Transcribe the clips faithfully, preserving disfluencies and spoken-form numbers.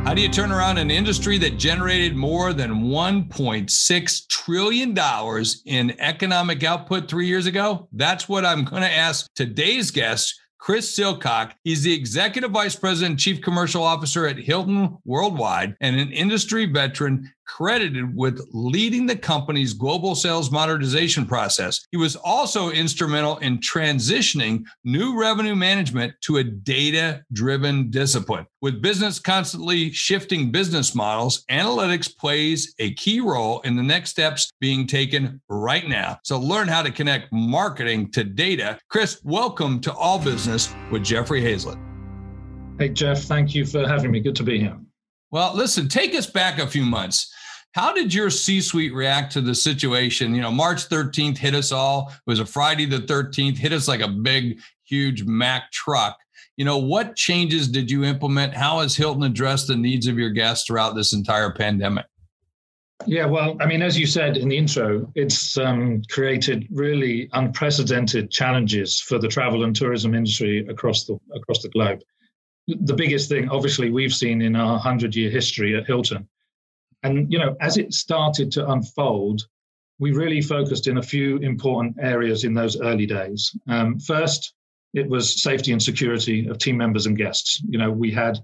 How do you turn around an industry that generated more than one point six trillion dollars in economic output three years ago? That's what I'm going to ask today's guest, Chris Silcock. He's the Executive Vice President and Chief Commercial Officer at Hilton Worldwide and an industry veteran credited with leading the company's global sales modernization process. He was also instrumental in transitioning new revenue management to a data-driven discipline. With business constantly shifting business models, analytics plays a key role in the next steps being taken right now. So learn how to connect marketing to data. Chris, welcome to All Business with Jeffrey Hayzlett. Hey, Jeff, thank you for having me. Good to be here. Well, listen, take us back a few months. How did your C-suite react to the situation? You know, March thirteenth hit us all. It was a Friday the thirteenth, hit us like a big, huge Mack truck. You know, what changes did you implement? How has Hilton addressed the needs of your guests throughout this entire pandemic? Yeah, well, I mean, as you said in the intro, it's um, created really unprecedented challenges for the travel and tourism industry across the across the globe. The biggest thing, obviously, we've seen in our hundred-year history at Hilton. And, you know, as it started to unfold, we really focused in a few important areas in those early days. Um, first, it was safety and security of team members and guests. You know, we had,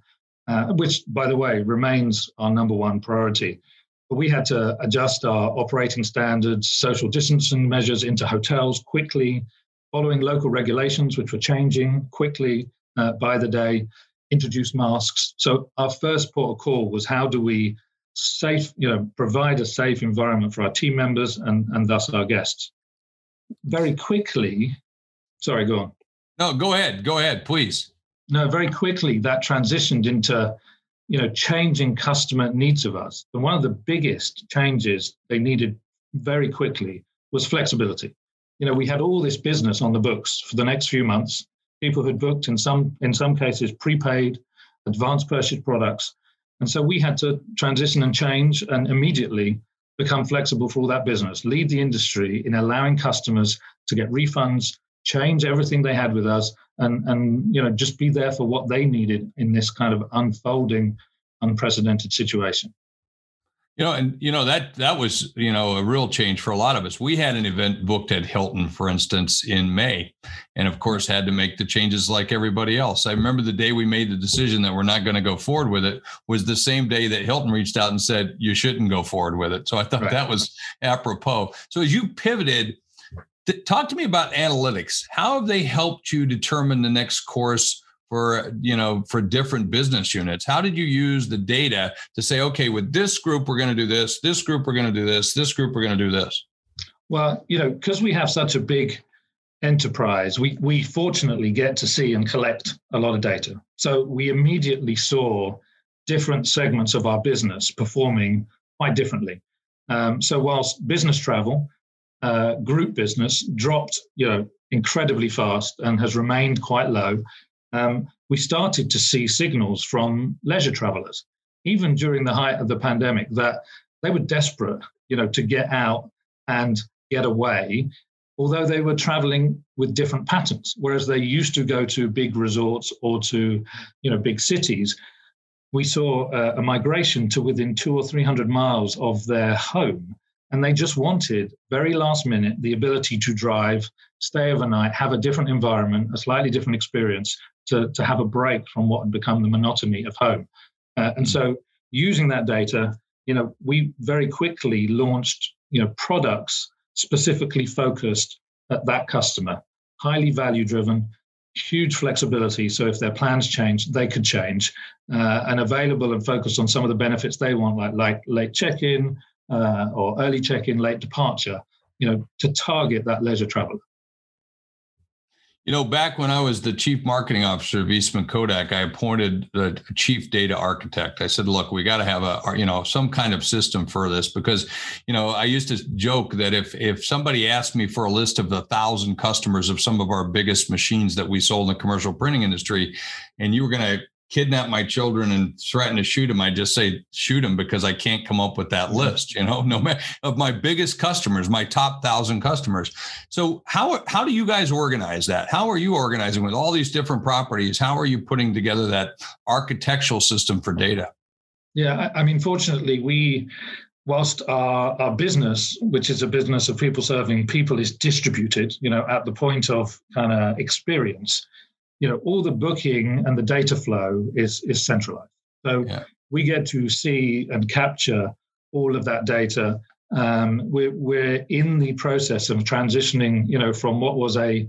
uh, which, by the way, remains our number one priority. But we had to adjust our operating standards, social distancing measures into hotels quickly, following local regulations, which were changing quickly uh, by the day. Introduce masks. So our first port of call was how do we safe, you know, provide a safe environment for our team members and, and thus our guests. Very quickly, sorry, go on. No, go ahead. Go ahead, please. No, very quickly that transitioned into, you know, changing customer needs of us. And one of the biggest changes they needed very quickly was flexibility. You know, we had all this business on the books for the next few months. People who'd booked in some in some cases prepaid, advanced purchase products. And so we had to transition and change and immediately become flexible for all that business, lead the industry in allowing customers to get refunds, change everything they had with us, and, and you know, just be there for what they needed in this kind of unfolding, unprecedented situation. You know, and, you know, that that was, you know, a real change for a lot of us. We had an event booked at Hilton, for instance, in May, and of course had to make the changes like everybody else. I remember the day we made the decision that we're not going to go forward with it was the same day that Hilton reached out and said, you shouldn't go forward with it. So I thought right. That was apropos. So as you pivoted, th- talk to me about analytics. How have they helped you determine the next course for, you know, for different business units? How did you use the data to say, okay, with this group, we're going to do this, this group, we're going to do this, this group, we're going to do this? Well, you know, because we have such a big enterprise, we, we fortunately get to see and collect a lot of data. So we immediately saw different segments of our business performing quite differently. Um, so whilst business travel, uh, group business dropped, you know, incredibly fast and has remained quite low, Um, we started to see signals from leisure travelers, even during the height of the pandemic, that they were desperate, you know, to get out and get away, although they were traveling with different patterns. Whereas they used to go to big resorts or to, you know, big cities, we saw uh, a migration to within two or three hundred miles of their home. And they just wanted, very last minute, the ability to drive, stay overnight, have a different environment, a slightly different experience, to, to have a break from what had become the monotony of home. Uh, and so using that data, you know, we very quickly launched, you know, products specifically focused at that customer, highly value-driven, huge flexibility. So if their plans changed, they could change, uh, and available and focused on some of the benefits they want, like, like late check-in, Uh, or early check-in, late departure, you know, to target that leisure traveler. You know, back when I was the chief marketing officer of Eastman Kodak, I appointed the chief data architect. I said, look, we got to have a, you know, some kind of system for this because, you know, I used to joke that if if somebody asked me for a list of the thousand customers of some of our biggest machines that we sold in the commercial printing industry, and you were going to kidnap my children and threaten to shoot them, I just say, shoot them, because I can't come up with that list, you know, no matter of my biggest customers, my top thousand customers. So how, how do you guys organize that? How are you organizing with all these different properties? How are you putting together that architectural system for data? Yeah. I, I mean, fortunately we, whilst our, our business, which is a business of people serving people, is distributed, you know, at the point of kind of experience, you know, all the booking and the data flow is is centralized. So yeah. we get to see and capture all of that data. Um, we're, we're in the process of transitioning, you know, from what was a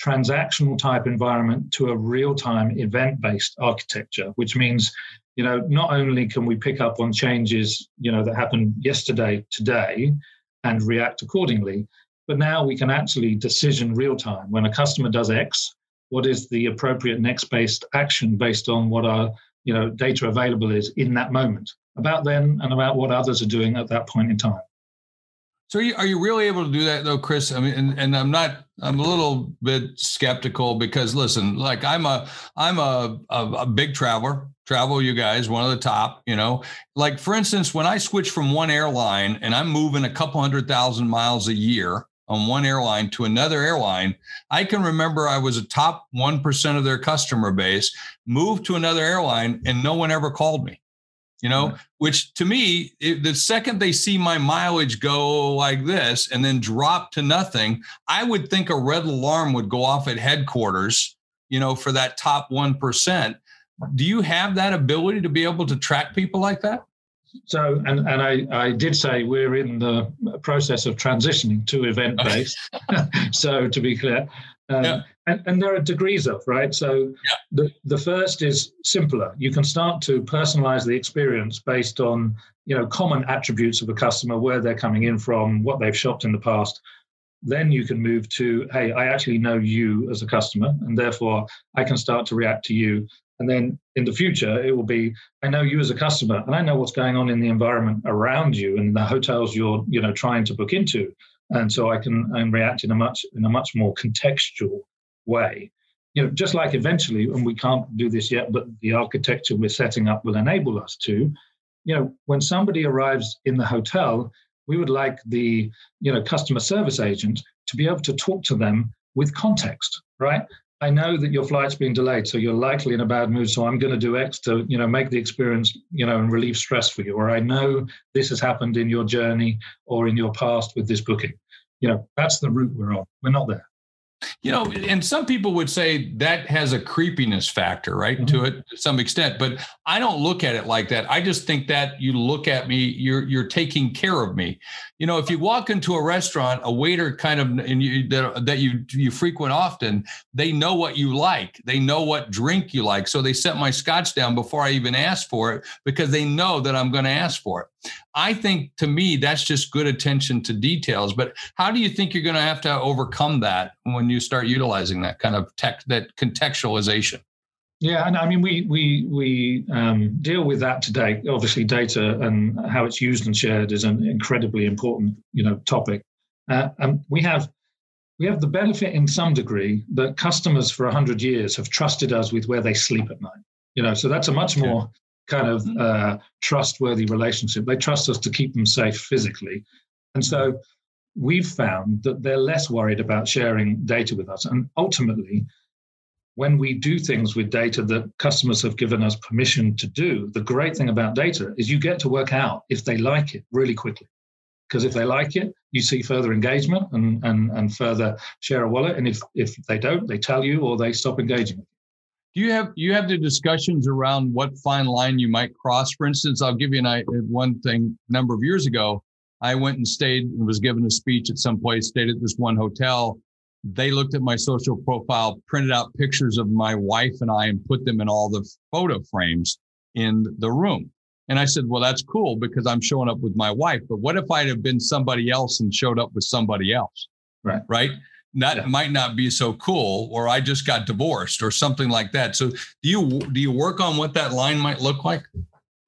transactional type environment to a real-time event-based architecture, which means, you know, not only can we pick up on changes, you know, that happened yesterday, today, and react accordingly, but now we can actually decision real-time. When a customer does X, what is the appropriate next-based action based on what our, you know, data available is in that moment about them and about what others are doing at that point in time. So are you, are you really able to do that though, Chris? I mean, and, and I'm not, I'm a little bit skeptical because listen, like I'm a, I'm a, a, a big traveler, travel you guys, one of the top, you know, like for instance, when I switch from one airline and I'm moving a couple hundred thousand miles a year on one airline to another airline, I can remember I was a top one percent of their customer base, moved to another airline, and no one ever called me, you know, yeah. which to me, it, the second they see my mileage go like this and then drop to nothing, I would think a red alarm would go off at headquarters, you know, for that top one percent. Do you have that ability to be able to track people like that? So, and, and I, I did say we're in the process of transitioning to event-based, so to be clear. Um, yeah. and, and there are degrees of, right? So yeah. the, the first is simpler. You can start to personalize the experience based on, you know, common attributes of a customer, where they're coming in from, what they've shopped in the past. Then you can move to, hey, I actually know you as a customer, and therefore I can start to react to you. And then in the future, it will be, I know you as a customer, and I know what's going on in the environment around you and the hotels you're, you know, trying to book into. And so I can and react in a much in a much more contextual way. You know, just like eventually, and we can't do this yet, but the architecture we're setting up will enable us to, you know, when somebody arrives in the hotel, we would like the, you know, customer service agent to be able to talk to them with context, right? I know that your flight's been delayed, so you're likely in a bad mood, so I'm going to do X to, you know, make the experience, you know, and relieve stress for you. Or I know this has happened in your journey or in your past with this booking. You know, that's the route we're on. We're not there. You know, and some people would say that has a creepiness factor, right, mm-hmm. to it to some extent. But I don't look at it like that. I just think that you look at me, you're you're taking care of me. You know, if you walk into a restaurant, a waiter kind of and you, that that you you frequent often, they know what you like. They know what drink you like. So they set my scotch down before I even ask for it because they know that I'm going to ask for it. I think, to me, that's just good attention to details. But how do you think you're going to have to overcome that when you start utilizing that kind of tech, that contextualization? Yeah, and I mean, we we we um, deal with that today. Obviously, data and how it's used and shared is an incredibly important, you know, topic. Uh, and we have we have the benefit in some degree that customers for a hundred years have trusted us with where they sleep at night. You know, so that's a much more kind of uh, trustworthy relationship. They trust us to keep them safe physically. And so we've found that they're less worried about sharing data with us. And ultimately, when we do things with data that customers have given us permission to do, the great thing about data is you get to work out if they like it really quickly. Because if they like it, you see further engagement and, and, and further share of wallet. And if, if they don't, they tell you or they stop engaging. Do you have you have the discussions around what fine line you might cross? For instance, I'll give you an, one thing. A number of years ago, I went and stayed and was given a speech at some place, stayed at this one hotel. They looked at my social profile, printed out pictures of my wife and I and put them in all the photo frames in the room. And I said, well, that's cool because I'm showing up with my wife. But what if I'd have been somebody else and showed up with somebody else? Right. Right. not yeah. might not be so cool, or I just got divorced or something like that. So do you do you work on what that line might look like?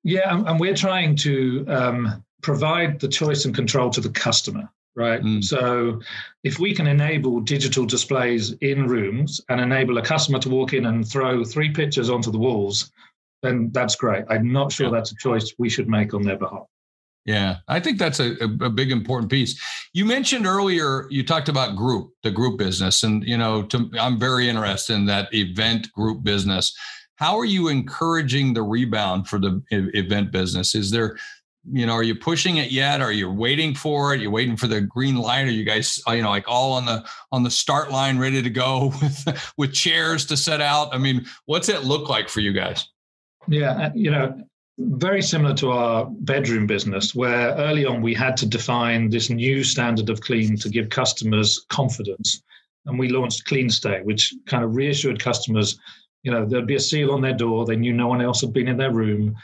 Yeah, and we're trying to um, provide the choice and control to the customer, right? Mm. So if we can enable digital displays in rooms and enable a customer to walk in and throw three pictures onto the walls, then that's great. I'm not sure yeah. that's a choice we should make on their behalf. Yeah, I think that's a, a big important piece. You mentioned earlier, you talked about group, the group business. And, you know, to, I'm very interested in that event group business. How are you encouraging the rebound for the event business? Is there, you know, are you pushing it yet? Are you waiting for it? You're waiting for the green light? Are you guys, you know, like all on the on the start line, ready to go with, with chairs to set out? I mean, what's it look like for you guys? Yeah, you know, very similar to our bedroom business, where early on we had to define this new standard of clean to give customers confidence. And we launched Clean Stay, which kind of reassured customers. You know, there'd be a seal on their door. They knew no one else had been in their room.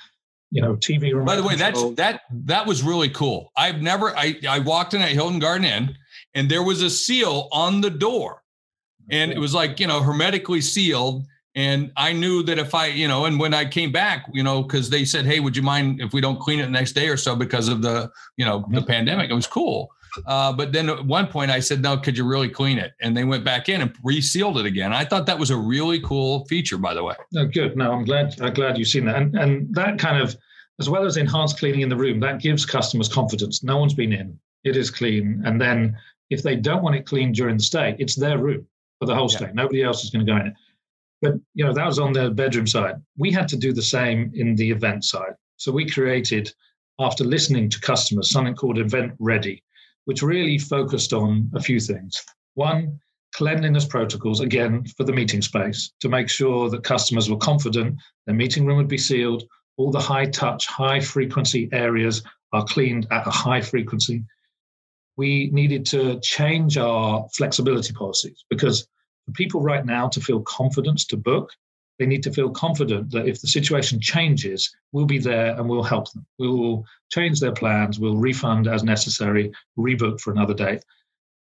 You know, T V remote. By the way, that's, that that was really cool. I've never, I, I walked in at Hilton Garden Inn and there was a seal on the door. And it was like, you know, hermetically sealed. And I knew that if I, you know, and when I came back, you know, because they said, hey, would you mind if we don't clean it the next day or so because of the, you know, the mm-hmm. pandemic? It was cool. Uh, but then at one point I said, no, could you really clean it? And they went back in and resealed it again. I thought that was a really cool feature, by the way. No, good. No, I'm glad I'm glad you've seen that. And and that kind of, as well as enhanced cleaning in the room, that gives customers confidence. No one's been in. It is clean. And then if they don't want it cleaned during the stay, it's their room for the whole yeah. stay. Nobody else is going to go in it. But, you know, that was on the bedroom side. We had to do the same in the event side. So we created, after listening to customers, something called Event Ready, which really focused on a few things. One, cleanliness protocols, again, for the meeting space, to make sure that customers were confident their meeting room would be sealed, all the high-touch, high-frequency areas are cleaned at a high frequency. We needed to change our flexibility policies because for people right now to feel confidence to book, they need to feel confident that if the situation changes, we'll be there and we'll help them. We will change their plans, we'll refund as necessary, rebook for another day.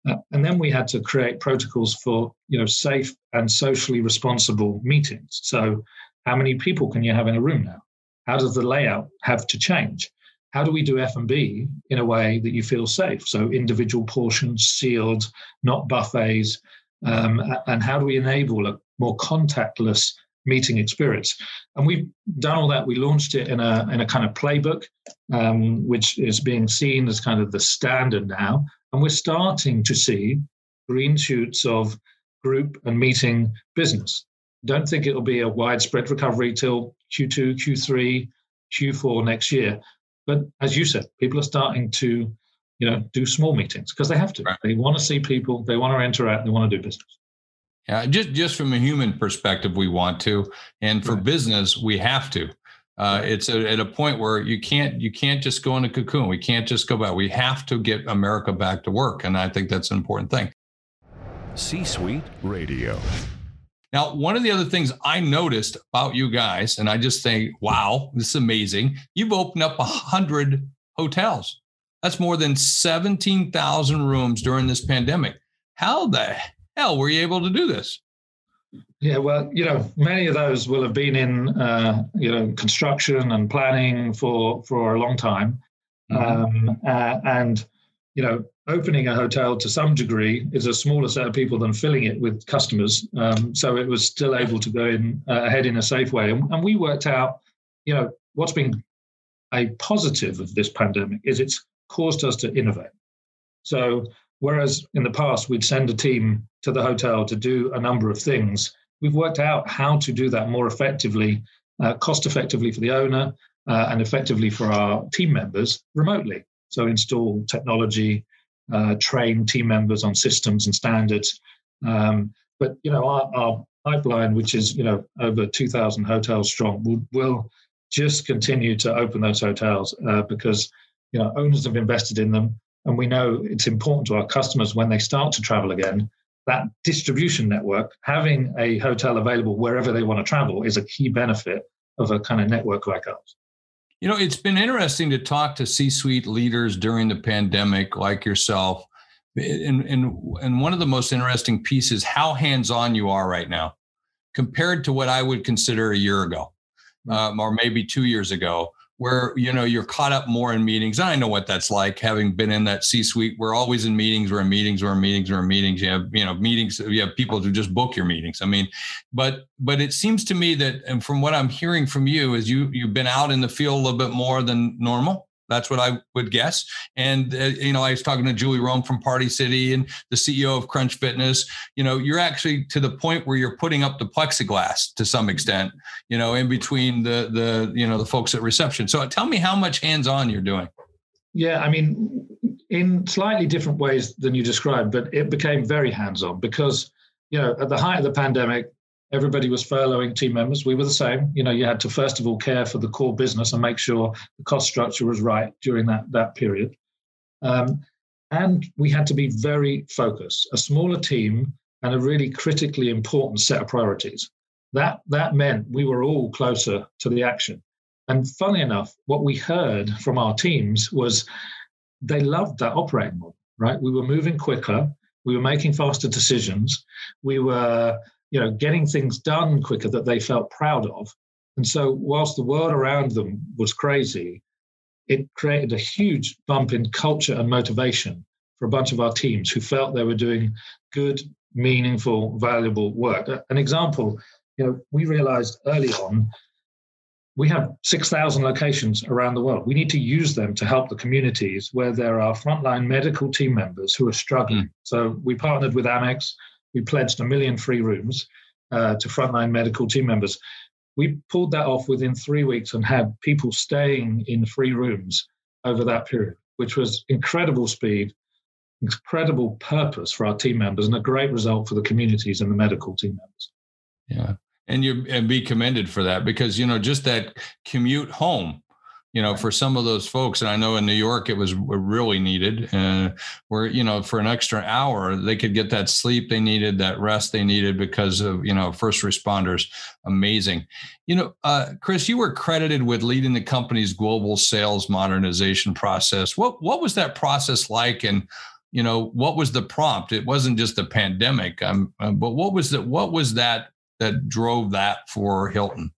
Uh, and then we had to create protocols for, you know, safe and socially responsible meetings. So how many people can you have in a room now? How does the layout have to change? How do we do F and B in a way that you feel safe? So individual portions sealed, not buffets. Um, and how do we enable a more contactless meeting experience? And we've done all that. We launched it in a in a kind of playbook, um, which is being seen as kind of the standard now. And we're starting to see green shoots of group and meeting business. Don't think it'll be a widespread recovery till Q two, Q three, Q four next year. But as you said, people are starting to, you know, do small meetings because they have to. Right. They want to see people, they want to interact, they want to do business. Yeah, just, just from a human perspective, we want to, and for right. business, we have to. Uh, it's a, at a point where you can't you can't just go in a cocoon. We can't just go back. We have to get America back to work, and I think that's an important thing. C-Suite Radio. Now, one of the other things I noticed about you guys, and I just think, wow, this is amazing. You've opened up a hundred hotels. That's more than seventeen thousand rooms during this pandemic. How the hell were you able to do this? Yeah, well, you know, many of those will have been in, uh, you know, construction and planning for, for a long time. Mm-hmm. Um, uh, and, you know, opening a hotel to some degree is a smaller set of people than filling it with customers. Um, so it was still able to go in uh, ahead in a safe way. And, and we worked out, you know, what's been a positive of this pandemic is it's caused us to innovate. So whereas in the past, we'd send a team to the hotel to do a number of things, we've worked out how to do that more effectively, uh, cost effectively for the owner uh, and effectively for our team members remotely. So install technology, uh, train team members on systems and standards. Um, but, you know, our, our pipeline, which is, you know, over two thousand hotels strong, will, will just continue to open those hotels uh, because, you know, owners have invested in them. And we know it's important to our customers when they start to travel again, that distribution network, having a hotel available wherever they want to travel is a key benefit of a kind of network like ours. You know, it's been interesting to talk to C-suite leaders during the pandemic like yourself and, and, and one of the most interesting pieces, how hands-on you are right now compared to what I would consider a year ago, um, or maybe two years ago, where, you know, you're caught up more in meetings. And I know what that's like, having been in that C-suite. We're always in meetings, we're in meetings, we're in meetings, we're in meetings. You have, you know, meetings, you have people who just book your meetings. I mean, but, but it seems to me that, and from what I'm hearing from you, is you, you've been out in the field a little bit more than normal. That's what I would guess. And, uh, you know, I was talking to Julie Rome from Party City and the C E O of Crunch Fitness. You know, you're actually to the point where you're putting up the plexiglass to some extent, you know, in between the, the, you know, the folks at reception. So tell me how much hands-on you're doing. Yeah, I mean, in slightly different ways than you described, but it became very hands-on because, you know, at the height of the pandemic, everybody was furloughing team members. We were the same. You know, you had to, first of all, care for the core business and make sure the cost structure was right during that, that period. Um, and we had to be very focused, a smaller team and a really critically important set of priorities. That, that meant we were all closer to the action. And funnily enough, what we heard from our teams was they loved that operating model, right? We were moving quicker. We were making faster decisions. We were... you know, getting things done quicker that they felt proud of. And so whilst the world around them was crazy, it created a huge bump in culture and motivation for a bunch of our teams who felt they were doing good, meaningful, valuable work. An example, you know, we realized early on, we have six thousand locations around the world. We need to use them to help the communities where there are frontline medical team members who are struggling. Mm. So we partnered with Amex. We pledged a million free rooms uh, to frontline medical team members. We pulled that off within three weeks and had people staying in free rooms over that period, which was incredible speed, incredible purpose for our team members, and a great result for the communities and the medical team members. Yeah, and you and be commended for that because, you know, just that commute home, you know, for some of those folks, and I know in New York, it was really needed uh, where, you know, for an extra hour, they could get that sleep they needed, that rest they needed because of, you know, first responders. Amazing. You know, uh, Chris, you were credited with leading the company's global sales modernization process. What, what was that process like? And, you know, what was the prompt? It wasn't just the pandemic, um, but what was that, what was that, that drove that for Hilton?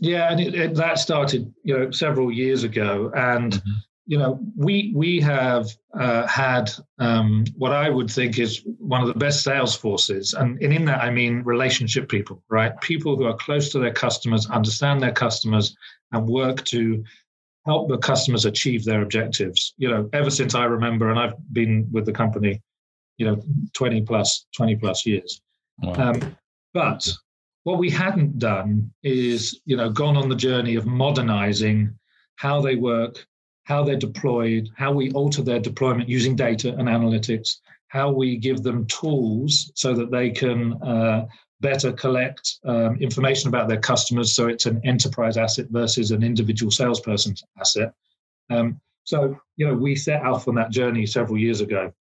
Yeah, and it, it, that started, you know, several years ago. And, mm-hmm. you know, we we have uh, had um, what I would think is one of the best sales forces. And, and in that, I mean relationship people, right? People who are close to their customers, understand their customers, and work to help the customers achieve their objectives. You know, ever since I remember, and I've been with the company, you know, twenty plus, twenty plus years. Wow. Um, but... what we hadn't done is, you know, gone on the journey of modernizing how they work, how they're deployed, how we alter their deployment using data and analytics, how we give them tools so that they can uh, better collect um, information about their customers. So it's an enterprise asset versus an individual salesperson's asset. Um, so, you know, we set out on that journey several years ago.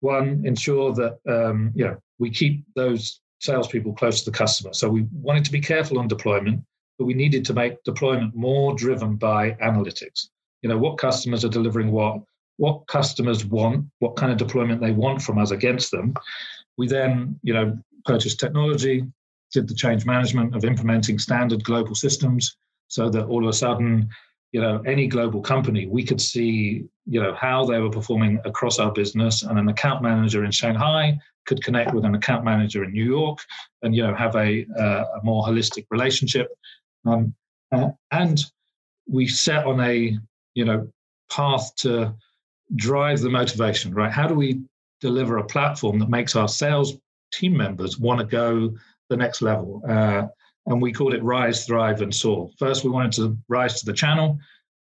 One, ensure that, um, you know, we keep those salespeople close to the customer. So we wanted to be careful on deployment, but we needed to make deployment more driven by analytics. You know, what customers are delivering what, what customers want, what kind of deployment they want from us against them. We then, you know, purchased technology, did the change management of implementing standard global systems so that all of a sudden, you know, any global company, we could see, you know, how they were performing across our business, and an account manager in Shanghai could connect with an account manager in New York and, you know, have a, uh, a more holistic relationship. Um, uh, and we set on a, you know, path to drive the motivation, right? How do we deliver a platform that makes our sales team members want to go the next level? Uh, and we called it Rise, Thrive, and Soar. First, we wanted to rise to the channel.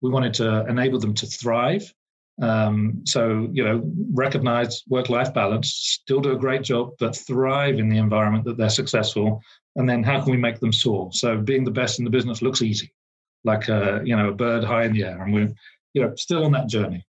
We wanted to enable them to thrive. Um, so, you know, recognize work-life balance, still do a great job, but thrive in the environment that they're successful. And then how can we make them soar? So being the best in the business looks easy, like, a, you know, a bird high in the air. And we're, you know, still on that journey.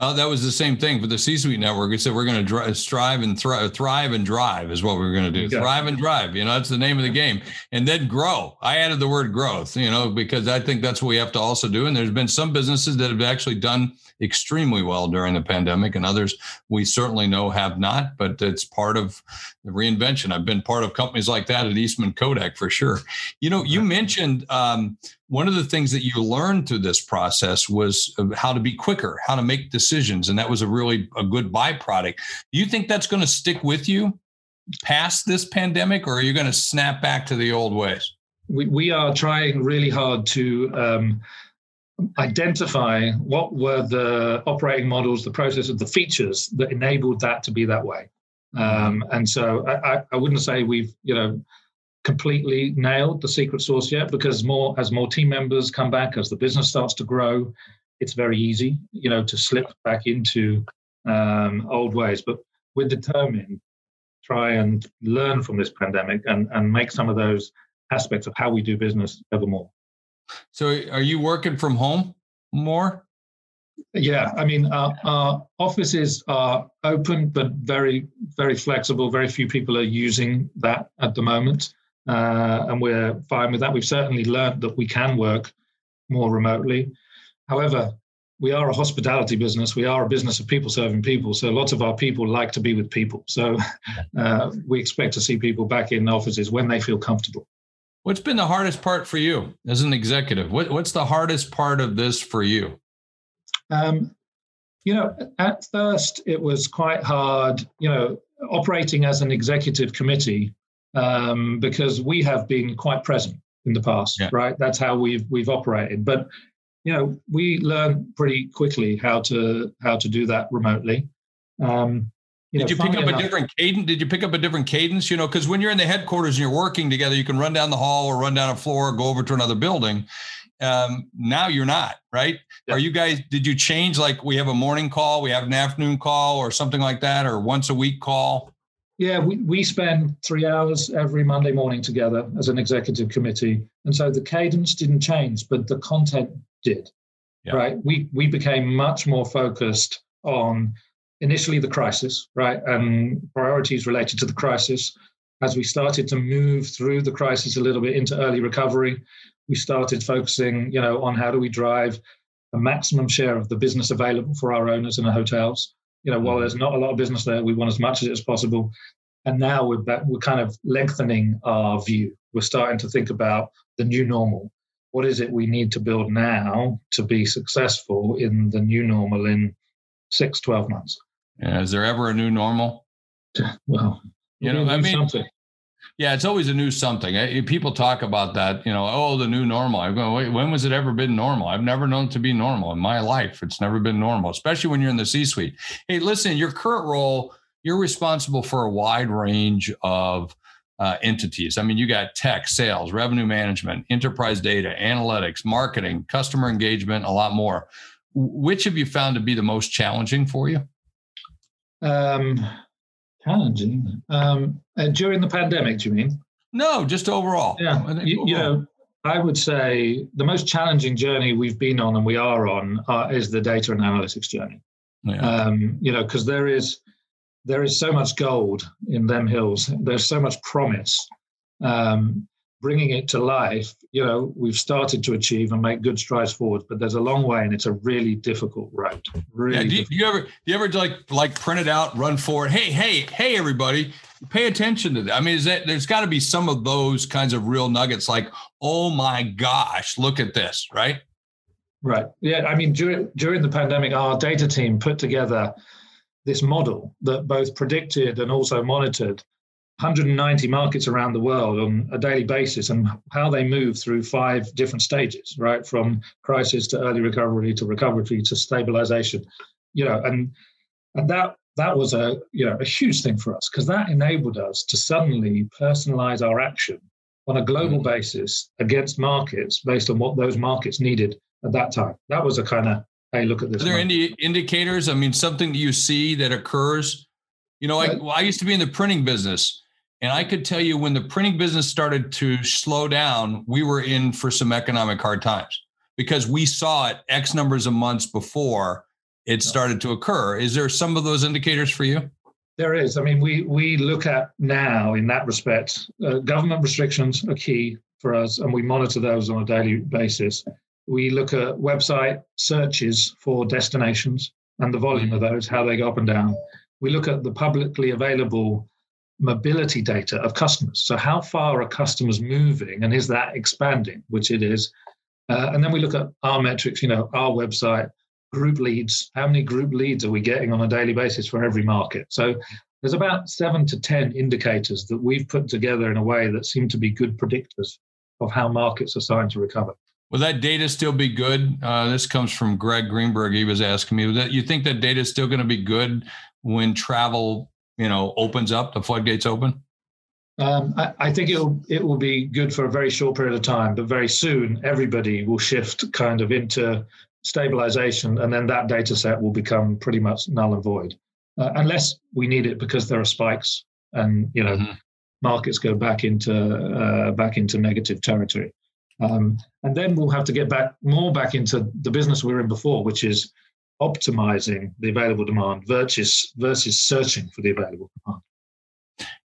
Uh, that was the same thing for the C-Suite Network. We said we're going to dri- strive and thrive, thrive and drive is what we were going to do. Yeah. Thrive and drive. You know, that's the name of the game. And then grow. I added the word growth, you know, because I think that's what we have to also do. And there's been some businesses that have actually done extremely well during the pandemic, and others we certainly know have not, but it's part of the reinvention. I've been part of companies like that at Eastman Kodak for sure. You know, you mentioned um, one of the things that you learned through this process was how to be quicker, how to make decisions. And that was a really a good byproduct. Do you think that's going to stick with you past this pandemic, or are you going to snap back to the old ways? We, we are trying really hard to um, identify what were the operating models, the processes, the features that enabled that to be that way. Um, and so I, I wouldn't say we've, you know, completely nailed the secret sauce yet, because more as more team members come back, as the business starts to grow, it's very easy, you know, to slip back into um, old ways. But we're determined to try and learn from this pandemic and, and make some of those aspects of how we do business ever more. So are you working from home more? Yeah, I mean, our, our offices are open, but very, very flexible. Very few people are using that at the moment, uh, and we're fine with that. We've certainly learned that we can work more remotely. However, we are a hospitality business. We are a business of people serving people. So lots of our people like to be with people. So uh, we expect to see people back in offices when they feel comfortable. What's been the hardest part for you as an executive? What, what's the hardest part of this for you? Um, you know, at first it was quite hard, you know, operating as an executive committee, um, because we have been quite present in the past, yeah. right? That's how we've we've operated. But you know, we learned pretty quickly how to how to do that remotely. Um, You know, did you pick up enough, a different cadence? Did you pick up a different cadence? You know, because when you're in the headquarters and you're working together, you can run down the hall or run down a floor or go over to another building. Um, now you're not, right? Yeah. Are you guys, did you change, like we have a morning call, we have an afternoon call or something like that, or once a week call? Yeah, we, we spend three hours every Monday morning together as an executive committee. And so the cadence didn't change, but the content did, yeah. right? We we became much more focused on initially the crisis, right, and priorities related to the crisis. As we started to move through the crisis a little bit into early recovery, we started focusing, you know, on how do we drive the maximum share of the business available for our owners in the hotels. You know, while there's not a lot of business there, we want as much of it as possible. And now we're back, we're kind of lengthening our view. We're starting to think about the new normal. What is it we need to build now to be successful in the new normal in six, twelve months? Yeah, is there ever a new normal? Well, you know, I mean, something. Yeah, it's always a new something. I, people talk about that, you know, oh, the new normal. I go, wait, when was it ever been normal? I've never known it to be normal in my life. It's never been normal, especially when you're in the C-suite. Hey, listen, your current role, you're responsible for a wide range of uh, entities. I mean, you got tech, sales, revenue management, enterprise data, analytics, marketing, customer engagement, a lot more. Which have you found to be the most challenging for you? Um, challenging. Um, uh, during the pandemic, do you mean? No, just overall. Yeah. You, overall. you know, I would say the most challenging journey we've been on and we are on uh, is the data and analytics journey. Yeah. Um, you know, because there is there is so much gold in them hills. There's so much promise. Um, bringing it to life, you know, we've started to achieve and make good strides forward, but there's a long way and it's a really difficult road. Really yeah, do, you, difficult. do you ever, do you ever like, like print it out, run for it? Hey, hey, hey, everybody, pay attention to that. I mean, is that, there's gotta be some of those kinds of real nuggets like, oh my gosh, look at this, right? Right, yeah, I mean, during, during the pandemic, our data team put together this model that both predicted and also monitored one hundred ninety markets around the world on a daily basis and how they move through five different stages, right? From crisis to early recovery to recovery to stabilization, you know, and and that that was a, you know, a huge thing for us because that enabled us to suddenly personalize our action on a global mm-hmm. basis against markets based on what those markets needed at that time. That was a kind of, hey, look at this. Are there any indicators? I mean, something that you see that occurs? You know, I, I used to be in the printing business. And I could tell you when the printing business started to slow down, we were in for some economic hard times because we saw it X numbers of months before it started to occur. Is there some of those indicators for you? There is. I mean, we we look at now in that respect, uh, government restrictions are key for us, and we monitor those on a daily basis. We look at website searches for destinations and the volume of those, how they go up and down. We look at the publicly available mobility data of customers. So how far are customers moving, and is that expanding, which it is. Uh, and then we look at our metrics, you know, our website, group leads. How many group leads are we getting on a daily basis for every market? So there's about seven to ten indicators that we've put together in a way that seem to be good predictors of how markets are starting to recover. Will that data still be good? Uh, this comes from Greg Greenberg. He was asking me, that you think that data is still going to be good when travel, you know, opens up, the floodgates open? Um, I, I think it'll, it will be good for a very short period of time, but very soon everybody will shift kind of into stabilization, and then that data set will become pretty much null and void, uh, unless we need it because there are spikes and, you know, mm-hmm. markets go back into uh, back into negative territory. Um, and then we'll have to get back more back into the business we were in before, which is optimizing the available demand versus versus searching for the available demand.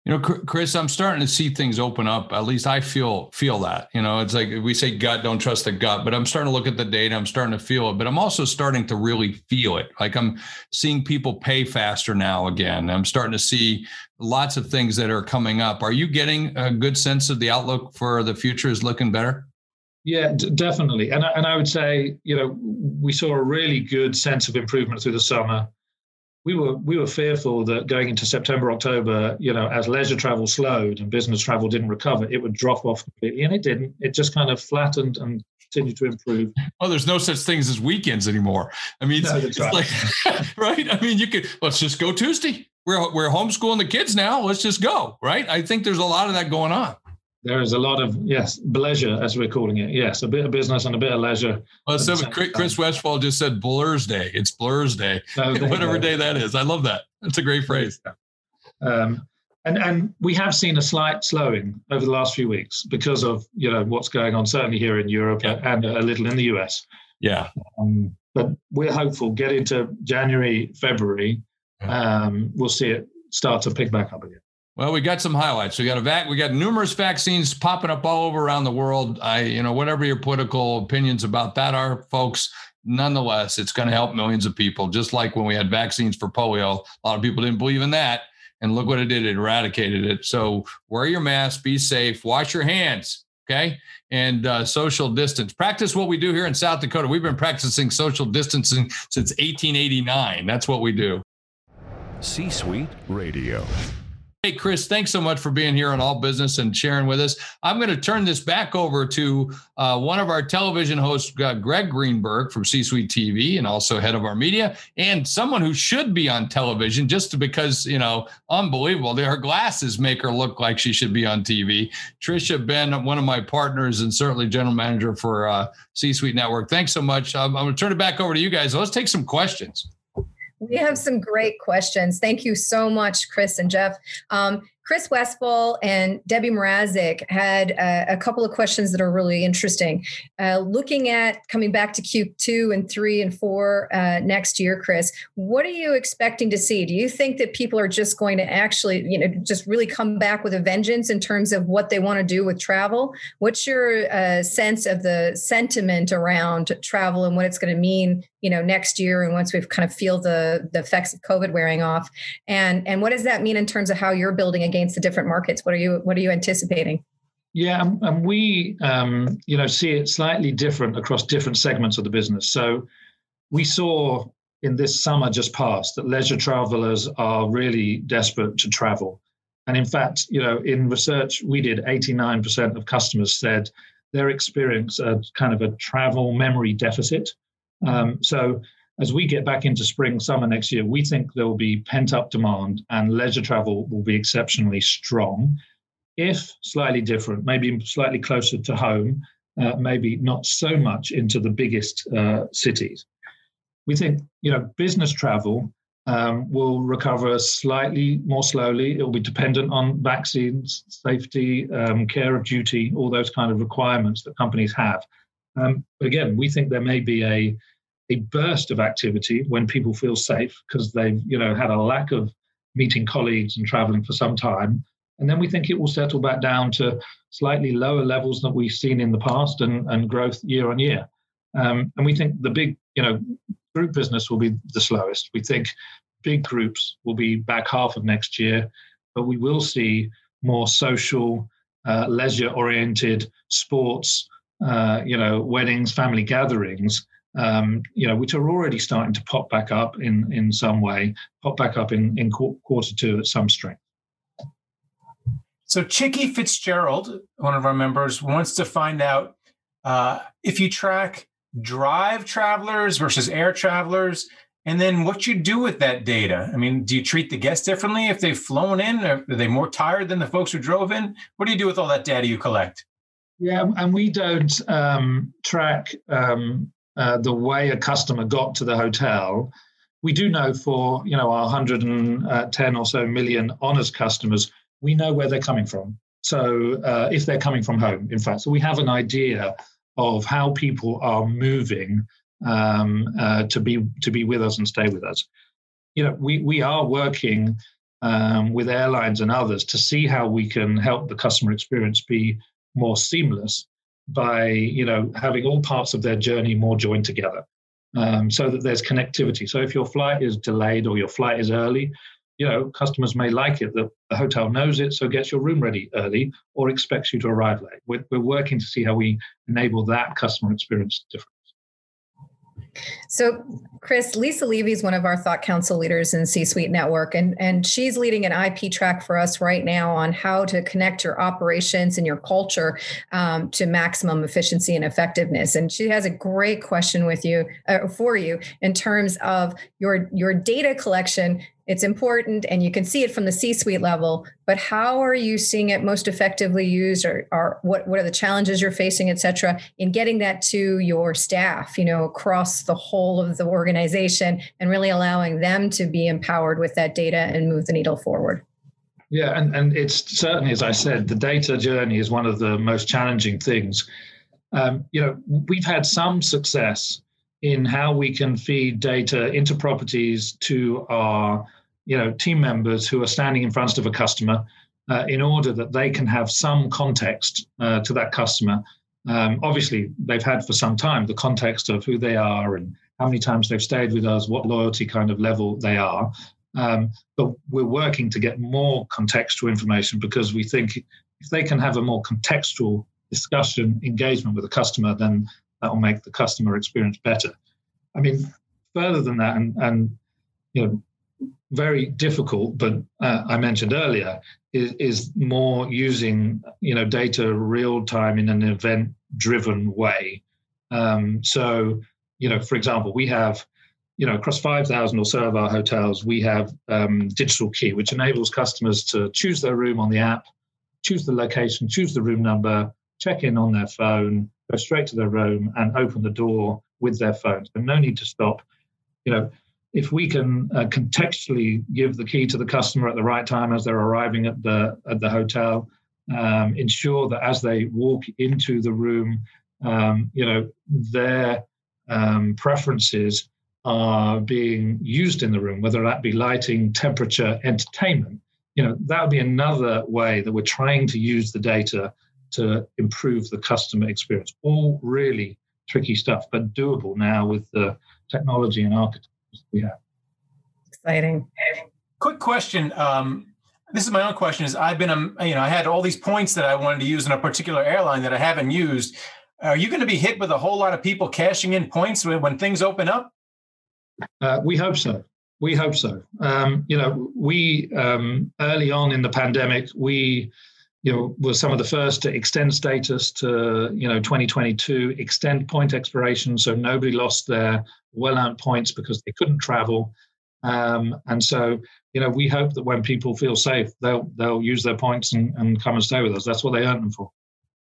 You know, Chris, I'm starting to see things open up. At least I feel feel that. You know, it's like we say gut, don't trust the gut, but I'm starting to look at the data. I'm starting to feel it, but I'm also starting to really feel it. Like I'm seeing people pay faster now again. I'm starting to see lots of things that are coming up. Are you getting a good sense of the outlook for the future is looking better? Yeah, d- definitely. And I, and I would say, you know, we saw a really good sense of improvement through the summer. We were we were fearful that going into September, October, you know, as leisure travel slowed and business travel didn't recover, it would drop off completely. And it didn't. It just kind of flattened and continued to improve. Oh, there's no such things as weekends anymore. I mean, no, it's, right. it's like, right? I mean, you could, let's just go Tuesday. We're, we're homeschooling the kids now. Let's just go, right? I think there's a lot of that going on. There is a lot of, yes, leisure, as we're calling it. Yes, a bit of business and a bit of leisure. Well, so Chris Westfall just said Blur's Day. It's Blur's Day, no, they, whatever day that is. I love that. That's a great phrase. Um, and and we have seen a slight slowing over the last few weeks because of, you know, what's going on, certainly here in Europe yeah. and a little in the U S. Yeah. Um, but we're hopeful. Get into January, February, um, we'll see it start to pick back up again. Well, we got some highlights. We got a vac. We got numerous vaccines popping up all over around the world. I, you know, whatever your political opinions about that are, folks, nonetheless, it's going to help millions of people. Just like when we had vaccines for polio, a lot of people didn't believe in that, and look what it did. It eradicated it. So wear your mask, be safe, wash your hands, okay, and uh, social distance. Practice what we do here in South Dakota. We've been practicing social distancing since eighteen eighty-nine. That's what we do. C-Suite Radio. Hey, Chris, thanks so much for being here on All Business and sharing with us. I'm going to turn this back over to uh, one of our television hosts, uh, Greg Greenberg from C-Suite T V and also head of our media, and someone who should be on television just because, you know, unbelievable. Her glasses make her look like she should be on T V. Trisha Ben, one of my partners and certainly general manager for uh, C-Suite Network. Thanks so much. I'm, I'm going to turn it back over to you guys. Let's take some questions. We have some great questions. Thank you so much, Chris and Jeff. Um, Chris Westfall and Debbie Morazic had uh, a couple of questions that are really interesting. Uh, looking at coming back to Q two and three and four uh, next year, Chris, what are you expecting to see? Do you think that people are just going to actually, you know, just really come back with a vengeance in terms of what they want to do with travel? What's your uh, sense of the sentiment around travel and what it's going to mean, you know, next year, and once we've kind of feel the the effects of COVID wearing off, and and what does that mean in terms of how you're building against the different markets? What are you what are you anticipating? Yeah, and, and we um, you know see it slightly different across different segments of the business. So we saw in this summer just past that leisure travelers are really desperate to travel, and in fact, you know, in research we did, eighty-nine percent of customers said their experience a kind of a travel memory deficit. Um, so as we get back into spring, summer next year, we think there will be pent-up demand and leisure travel will be exceptionally strong, if slightly different, maybe slightly closer to home, uh, maybe not so much into the biggest uh, cities. We think, you know, business travel um, will recover slightly more slowly. It will be dependent on vaccines, safety, um, care of duty, all those kind of requirements that companies have. Um, again, we think there may be a a burst of activity when people feel safe because they've, you know, had a lack of meeting colleagues and traveling for some time. And then we think it will settle back down to slightly lower levels that we've seen in the past and, and growth year on year. Um, and we think the big, you know, group business will be the slowest. We think big groups will be back half of next year, but we will see more social, uh, leisure-oriented sports, uh, you know, weddings, family gatherings, um, you know, which are already starting to pop back up in, in some way, pop back up in, in qu- quarter two at some strength. So Chicky Fitzgerald, one of our members, wants to find out uh, if you track drive travelers versus air travelers, and then what you do with that data. I mean, do you treat the guests differently if they've flown in? Or are they more tired than the folks who drove in? What do you do with all that data you collect? Yeah, and we don't um, track um, uh, the way a customer got to the hotel. We do know for, you know, our one hundred ten or so million honors customers, we know where they're coming from. So uh, if they're coming from home, in fact, so we have an idea of how people are moving um, uh, to be to be with us and stay with us. You know, we we are working um, with airlines and others to see how we can help the customer experience be more seamless by, you know, having all parts of their journey more joined together, um, so that there's connectivity. So if your flight is delayed or your flight is early, you know, customers may like it that the hotel knows it, so gets your room ready early or expects you to arrive late. We're, we're working to see how we enable that customer experience difference. So, Chris, Lisa Levy is one of our Thought Council leaders in C-Suite Network, and, and she's leading an I P track for us right now on how to connect your operations and your culture um, to maximum efficiency and effectiveness. And she has a great question with you uh, for you in terms of your your data collection. It's important, and you can see it from the C-suite level, but how are you seeing it most effectively used, or, or what, what are the challenges you're facing, et cetera, in getting that to your staff, you know, across the whole of the organization and really allowing them to be empowered with that data and move the needle forward? Yeah, and, and it's certainly, as I said, the data journey is one of the most challenging things. Um, you know, we've had some success in how we can feed data into properties to our, you know, team members who are standing in front of a customer uh, in order that they can have some context uh, to that customer. Um, obviously, they've had for some time the context of who they are and how many times they've stayed with us, what loyalty kind of level they are. Um, but we're working to get more contextual information because we think if they can have a more contextual discussion, engagement with a customer, then that will make the customer experience better. I mean, further than that, and, and you know, very difficult, but uh, I mentioned earlier, is, is more using, you know, data real time in an event-driven way. Um, so, you know, for example, we have, you know, across five thousand or so of our hotels, we have um, digital key, which enables customers to choose their room on the app, choose the location, choose the room number, check in on their phone, go straight to their room and open the door with their phone. So no need to stop. You know, if we can uh, contextually give the key to the customer at the right time as they're arriving at the at the hotel, um, ensure that as they walk into the room, um, you know, their um, preferences are being used in the room, whether that be lighting, temperature, entertainment. You know, that would be another way that we're trying to use the data to improve the customer experience. All really tricky stuff, but doable now with the technology and architecture we have. Exciting. Quick question. Um, this is my own question. Is I've been, um, you know, I had all these points that I wanted to use in a particular airline that I haven't used. Are you going to be hit with a whole lot of people cashing in points when, when things open up? Uh, we hope so. We hope so. Um, you know, we um, early on in the pandemic, we you know, were some of the first to extend status to, you know, twenty twenty-two, extend point expiration, so nobody lost their well-earned points because they couldn't travel. Um, and so, you know, we hope that when people feel safe, they'll they'll use their points and, and come and stay with us. That's what they earned them for.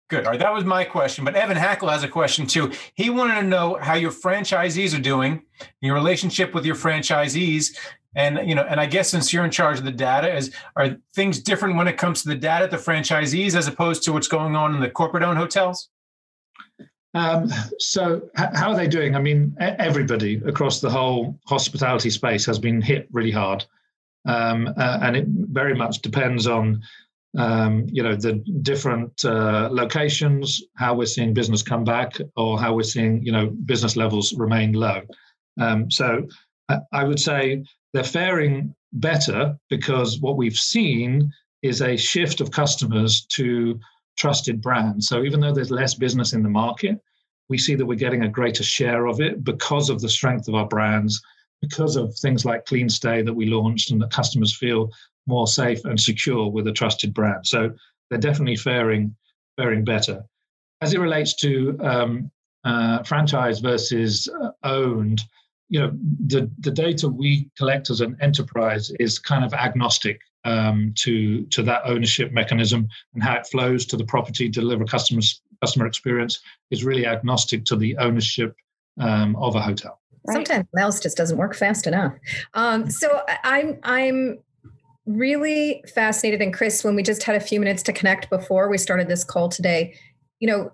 Good. All right, that was my question. But Evan Hackle has a question too. He wanted to know how your franchisees are doing, your relationship with your franchisees. And, you know, and I guess since you're in charge of the data, is are things different when it comes to the data at the franchisees as opposed to what's going on in the corporate-owned hotels? Um, so h- how are they doing? I mean, everybody across the whole hospitality space has been hit really hard. Um, uh, and it very much depends on, um, you know, the different uh, locations, how we're seeing business come back, or how we're seeing, you know, business levels remain low. Um, so I-, I would say they're faring better because what we've seen is a shift of customers to trusted brands. So even though there's less business in the market, we see that we're getting a greater share of it because of the strength of our brands, because of things like Clean Stay that we launched, and that customers feel more safe and secure with a trusted brand. So they're definitely faring faring better. As it relates to um, uh, franchise versus owned, you know, the, the data we collect as an enterprise is kind of agnostic um, to to that ownership mechanism, and how it flows to the property to deliver customers customer experience is really agnostic to the ownership um, of a hotel. Right. Sometimes mouse just doesn't work fast enough. Um, so I'm I'm really fascinated. And Chris, when we just had a few minutes to connect before we started this call today, you know,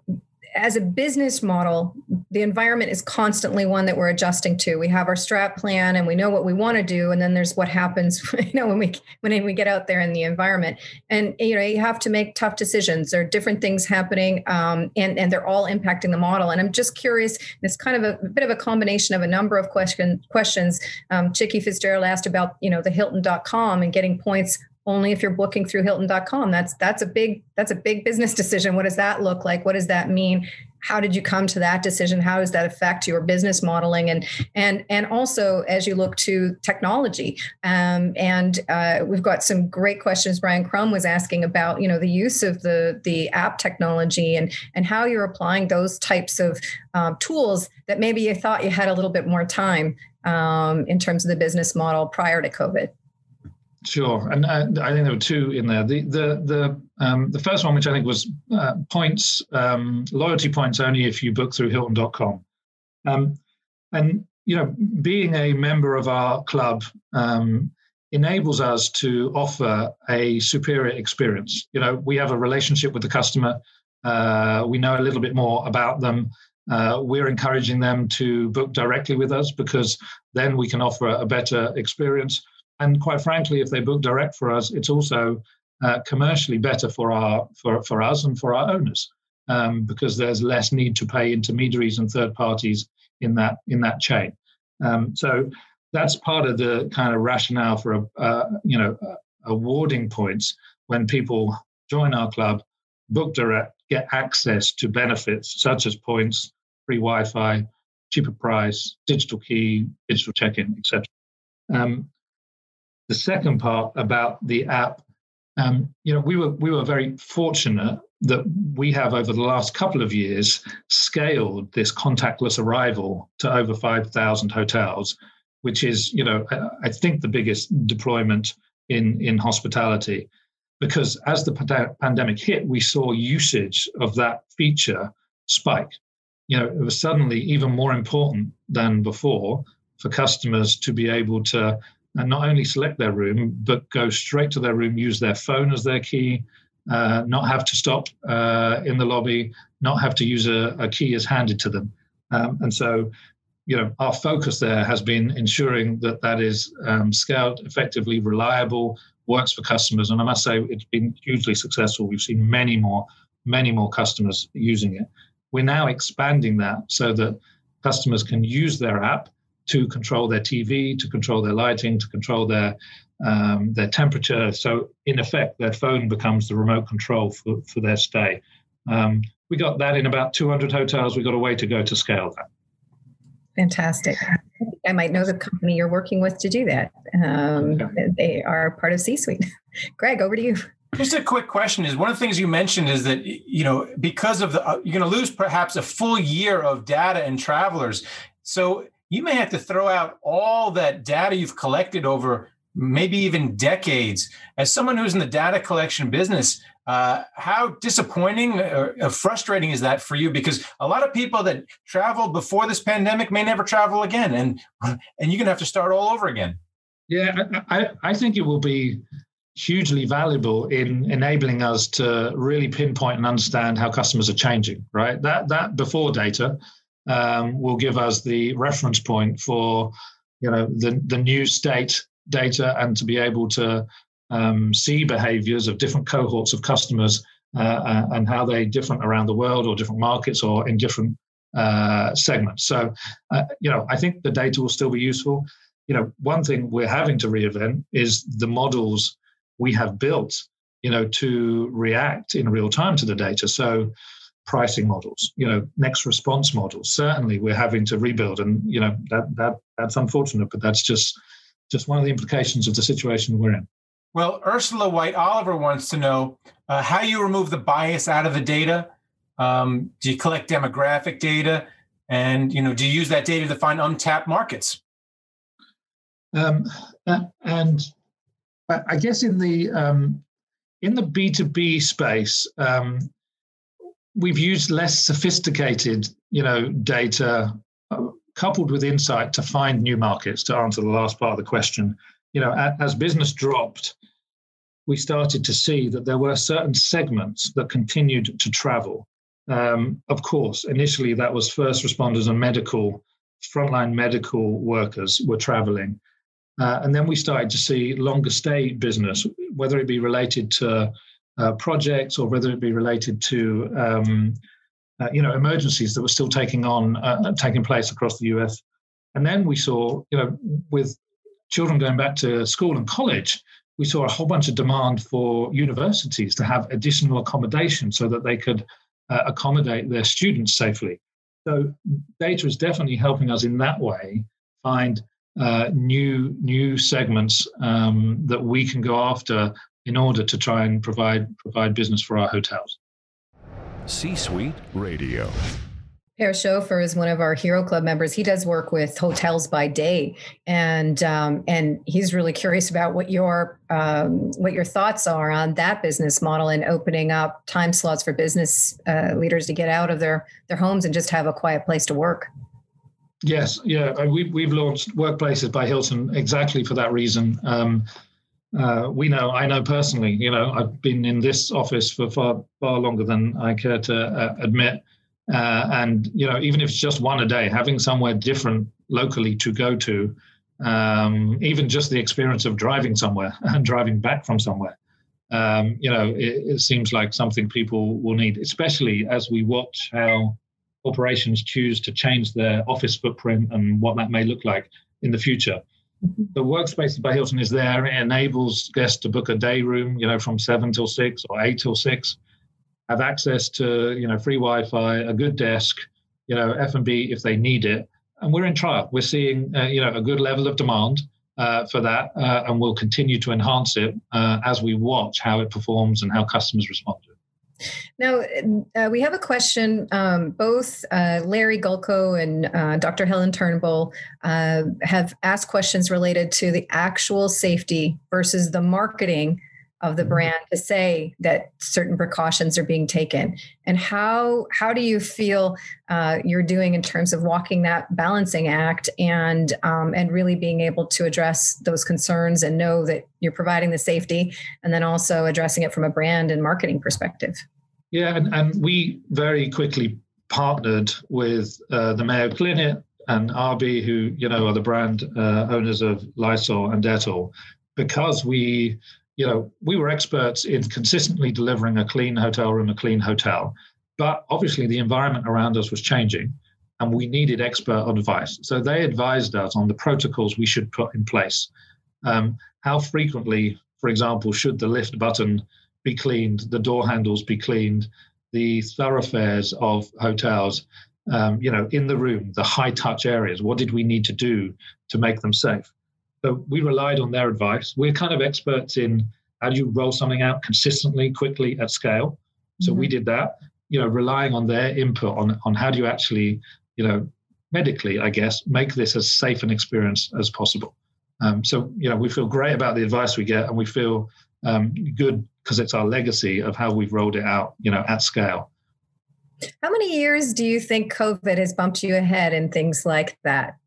as a business model, the environment is constantly one that we're adjusting to. We have our strat plan and we know what we want to do. And then there's what happens, you know, when we when we get out there in the environment. And, you know, you have to make tough decisions. There are different things happening um, and, and they're all impacting the model. And I'm just curious, it's kind of a, a bit of a combination of a number of question, questions. Um, Chicky Fitzgerald asked about, you know, the Hilton dot com and getting points only if you're booking through Hilton dot com. That's that's a big that's a big business decision. What does that look like? What does that mean? How did you come to that decision? How does that affect your business modeling? And and and also as you look to technology, um, and uh, we've got some great questions. Brian Crum was asking about, you know, the use of the the app technology and and how you're applying those types of um, tools that maybe you thought you had a little bit more time um, in terms of the business model prior to COVID. Sure, and I, I think there were two in there. The the the um, the first one, which I think was uh, points, um, loyalty points only if you book through Hilton dot com, um, and you know, being a member of our club um, enables us to offer a superior experience. You know, we have a relationship with the customer. Uh, we know a little bit more about them. Uh, we're encouraging them to book directly with us because then we can offer a better experience. And quite frankly, if they book direct for us, it's also uh, commercially better for our for, for us and for our owners, um, because there's less need to pay intermediaries and third parties in that in that chain. Um, so that's part of the kind of rationale for a, uh, you know, awarding points when people join our club, book direct, get access to benefits such as points, free Wi-Fi, cheaper price, digital key, digital check-in, et cetera. Um, The second part about the app, um, you know, we were we were very fortunate that we have over the last couple of years scaled this contactless arrival to over five thousand hotels, which is, you know, I think the biggest deployment in, in hospitality, because as the pand- pandemic hit, we saw usage of that feature spike. You know, it was suddenly even more important than before for customers to be able to and not only select their room, but go straight to their room, use their phone as their key, uh, not have to stop uh, in the lobby, not have to use a, a key as handed to them. Um, and so, you know, our focus there has been ensuring that that is um, scaled, effectively reliable, works for customers. And I must say, it's been hugely successful. We've seen many more, many more customers using it. We're now expanding that so that customers can use their app to control their T V, to control their lighting, to control their um, their temperature. So in effect, their phone becomes the remote control for, for their stay. Um, we got that in about two hundred hotels. We got a way to go to scale that. Fantastic. I might know the company you're working with to do that. Um, okay. They are part of C-Suite. Greg, over to you. Just a quick question is one of the things you mentioned is that, you know, because of the, uh, you're going to lose perhaps a full year of data and travelers. So you may have to throw out all that data you've collected over maybe even decades. As someone who's in the data collection business, uh, how disappointing or frustrating is that for you? Because a lot of people that traveled before this pandemic may never travel again, and and you're going to have to start all over again. Yeah, I, I, I think it will be hugely valuable in enabling us to really pinpoint and understand how customers are changing, right? That that before data um, will give us the reference point for, you know, the, the new state data, and to be able to um, see behaviors of different cohorts of customers uh, and how they're different around the world or different markets or in different uh, segments. So, uh, you know, I think the data will still be useful. You know, one thing we're having to reinvent is the models we have built, you know, to react in real time to the data. So pricing models, you know, next response models, certainly we're having to rebuild. And, you know, that that that's unfortunate, but that's just just one of the implications of the situation we're in. Well, Ursula White Oliver wants to know uh, how you remove the bias out of the data. Um, do you collect demographic data? And, you know, do you use that data to find untapped markets? Um, and I guess in the um, in the B two B space, um, we've used less sophisticated, you know, data coupled with insight to find new markets. To answer the last part of the question, you know, as business dropped, we started to see that there were certain segments that continued to travel. Um, of course, initially that was first responders and medical, frontline medical workers were traveling. Uh, and then we started to see longer stay business, whether it be related to uh, projects or whether it be related to, um, uh, you know, emergencies that were still taking on, uh, taking place across the U S. And then we saw, you know, with children going back to school and college, we saw a whole bunch of demand for universities to have additional accommodation so that they could uh, accommodate their students safely. So data is definitely helping us in that way find Uh, new new segments um, that we can go after in order to try and provide provide business for our hotels. C-Suite Radio. Per Schoffer is one of our Hero Club members. He does work with hotels by day, and um, and he's really curious about what your um, what your thoughts are on that business model and opening up time slots for business uh, leaders to get out of their their homes and just have a quiet place to work. Yes, yeah, we, we've launched Workplaces by Hilton exactly for that reason. Um, uh, we know, I know personally, you know, I've been in this office for far, far longer than I care to uh, admit. Uh, and, you know, even if it's just one a day, having somewhere different locally to go to, um, even just the experience of driving somewhere and driving back from somewhere, um, you know, it, it seems like something people will need, especially as we watch how corporations choose to change their office footprint and what that may look like in the future. The Workspaces by Hilton is there. It enables guests to book a day room, you know, from seven till six or eight till six, have access to, you know, free Wi-Fi, a good desk, you know, F and B if they need it. And we're in trial. We're seeing, uh, you know, a good level of demand uh, for that, uh, and we'll continue to enhance it uh, as we watch how it performs and how customers respond to it. Now, uh, we have a question. Um, both uh, Larry Gulko and uh, Doctor Helen Turnbull uh, have asked questions related to the actual safety versus the marketing of the brand to say that certain precautions are being taken. And how how do you feel uh, you're doing in terms of walking that balancing act and um, and really being able to address those concerns and know that you're providing the safety and then also addressing it from a brand and marketing perspective? Yeah, and, and we very quickly partnered with uh, the Mayo Clinic and R B, who, you know, are the brand uh, owners of Lysol and Dettol, because we... You know, we were experts in consistently delivering a clean hotel room, a clean hotel, but obviously the environment around us was changing and we needed expert advice. So they advised us on the protocols we should put in place. Um, how frequently, for example, should the lift button be cleaned, the door handles be cleaned, the thoroughfares of hotels, um, you know, in the room, the high touch areas, what did we need to do to make them safe? So we relied on their advice. We're kind of experts in how do you roll something out consistently, quickly, at scale. So mm-hmm. we did that, you know, relying on their input on, on how do you actually, you know, medically, I guess, make this as safe an experience as possible. Um, so, you know, we feel great about the advice we get and we feel um, good because it's our legacy of how we've rolled it out, you know, at scale. How many years do you think COVID has bumped you ahead in things like that?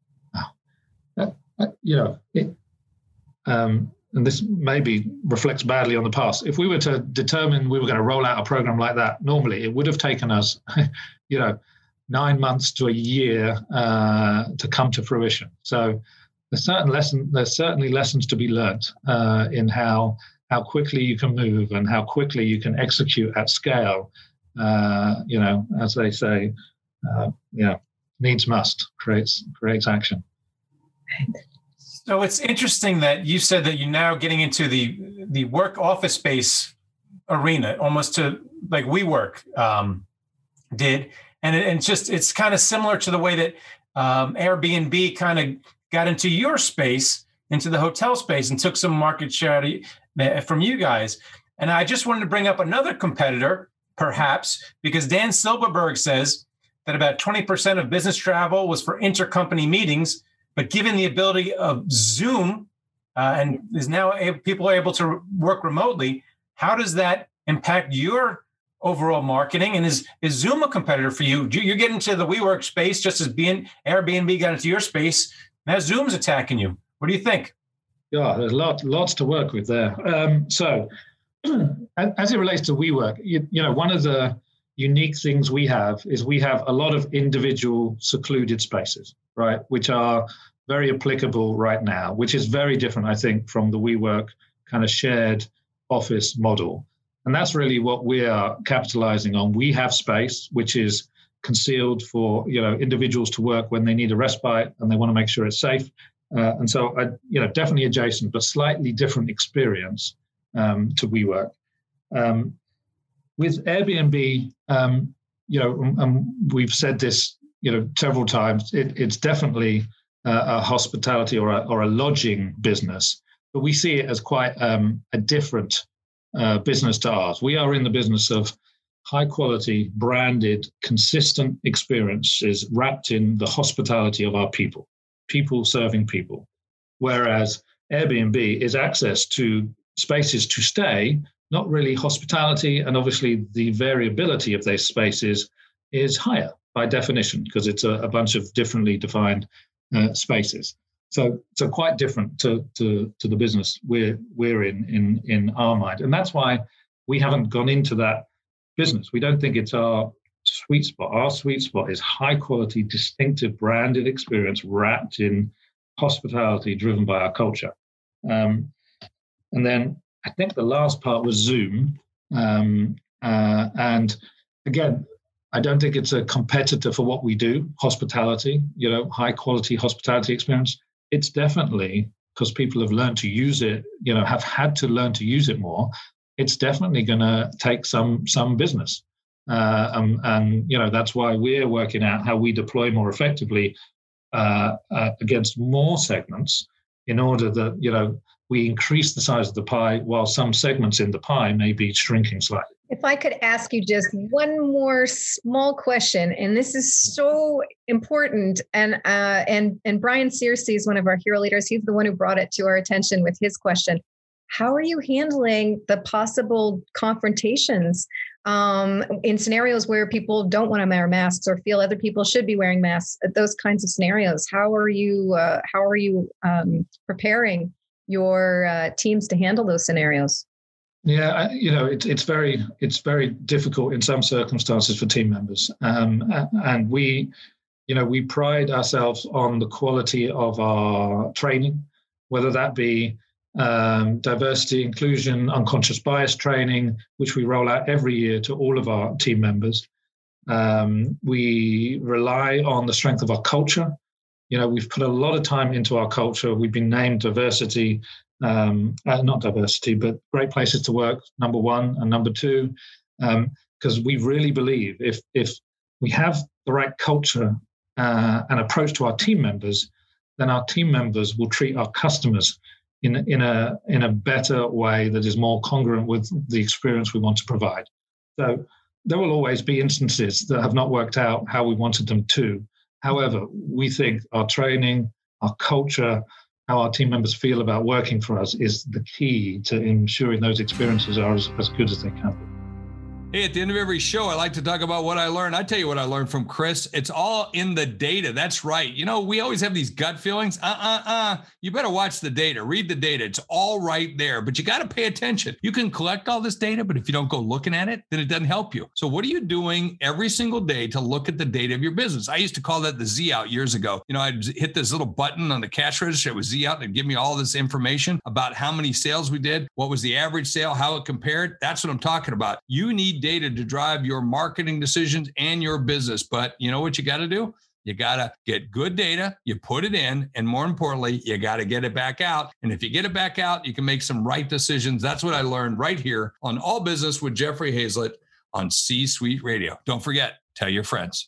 You know, it, um, and this maybe reflects badly on the past, if we were to determine we were going to roll out a program like that, normally it would have taken us, you know, nine months to a year uh, to come to fruition. So there's certain lesson, there's certainly lessons to be learned uh, in how how quickly you can move and how quickly you can execute at scale. Uh, you know, as they say, uh, yeah, needs must creates creates action. So it's interesting that you said that you're now getting into the the work office space arena, almost to like WeWork um, did. And it, and just it's kind of similar to the way that um, Airbnb kind of got into your space, into the hotel space, and took some market share to, from you guys. And I just wanted to bring up another competitor, perhaps, because Dan Silberberg says that about twenty percent of business travel was for intercompany meetings, but given the ability of Zoom uh, and is now able, people are able to work remotely, how does that impact your overall marketing, and is is Zoom a competitor for you? You're getting into the WeWork space just as being Airbnb got into your space. Now Zoom's attacking you. What do you think? Yeah, there's lots lots to work with there. Um, so, as it relates to WeWork, you, you know, one of the unique things we have is we have a lot of individual secluded spaces, right, which are very applicable right now, which is very different, I think, from the WeWork kind of shared office model. And that's really what we are capitalizing on. We have space, which is concealed for, you know, individuals to work when they need a respite and they want to make sure it's safe. Uh, and so, I, you know, definitely adjacent, but slightly different experience um, to WeWork. Um, with Airbnb, um, you know, and, and we've said this, you know, several times, it, it's definitely uh, a hospitality or a, or a lodging business, but we see it as quite um, a different Uh, business to ours. We are in the business of high quality, branded, consistent experiences wrapped in the hospitality of our people, people serving people. Whereas Airbnb is access to spaces to stay, not really hospitality. And obviously the variability of those spaces is higher by definition because it's a, a bunch of differently defined uh, spaces. So, so quite different to, to, to the business we're we're in, in in our mind, and that's why we haven't gone into that business. We don't think it's our sweet spot. Our sweet spot is high quality, distinctive, branded experience wrapped in hospitality, driven by our culture. Um, and then I think the last part was Zoom, um, uh, and again, I don't think it's a competitor for what we do. Hospitality, you know, high quality hospitality experience. It's definitely, because people have learned to use it, you know, have had to learn to use it more, it's definitely going to take some some business. Uh, um, and, you know, that's why we're working out how we deploy more effectively uh, uh, against more segments in order that, you know, we increase the size of the pie while some segments in the pie may be shrinking slightly. If I could ask you just one more small question, and this is so important, and uh, and and Brian Searcy is one of our hero leaders. He's the one who brought it to our attention with his question. How are you handling the possible confrontations um, in scenarios where people don't want to wear masks or feel other people should be wearing masks? Those kinds of scenarios. How are you? Uh, how are you um, preparing your uh, teams to handle those scenarios? Yeah, you know, it's it's very it's very difficult in some circumstances for team members, um, and we, you know, we pride ourselves on the quality of our training, whether that be um, diversity, inclusion, unconscious bias training, which we roll out every year to all of our team members. Um, we rely on the strength of our culture. You know, we've put a lot of time into our culture. We've been named diversity. Um, uh, not diversity, but great places to work, number one, and number two, because um, we really believe if if we have the right culture uh, and approach to our team members, then our team members will treat our customers in in a in a better way that is more congruent with the experience we want to provide. So there will always be instances that have not worked out how we wanted them to. However, we think our training, our culture, how our team members feel about working for us is the key to ensuring those experiences are as, as good as they can be. Hey, at the end of every show, I like to talk about what I learned. I tell you what I learned from Chris. It's all in the data. That's right. You know, we always have these gut feelings. Uh-uh-uh. You better watch the data. Read the data. It's all right there. But you got to pay attention. You can collect all this data, but if you don't go looking at it, then it doesn't help you. So what are you doing every single day to look at the data of your business? I used to call that the Z out years ago. You know, I'd hit this little button on the cash register. It was Z out. And it'd give me all this information about how many sales we did, what was the average sale, how it compared. That's what I'm talking about. You need data to drive your marketing decisions and your business. But you know what you got to do? You got to get good data, you put it in, and more importantly, you got to get it back out. And if you get it back out, you can make some right decisions. That's what I learned right here on All Business with Jeffrey Hayzlett on C-Suite Radio. Don't forget, tell your friends.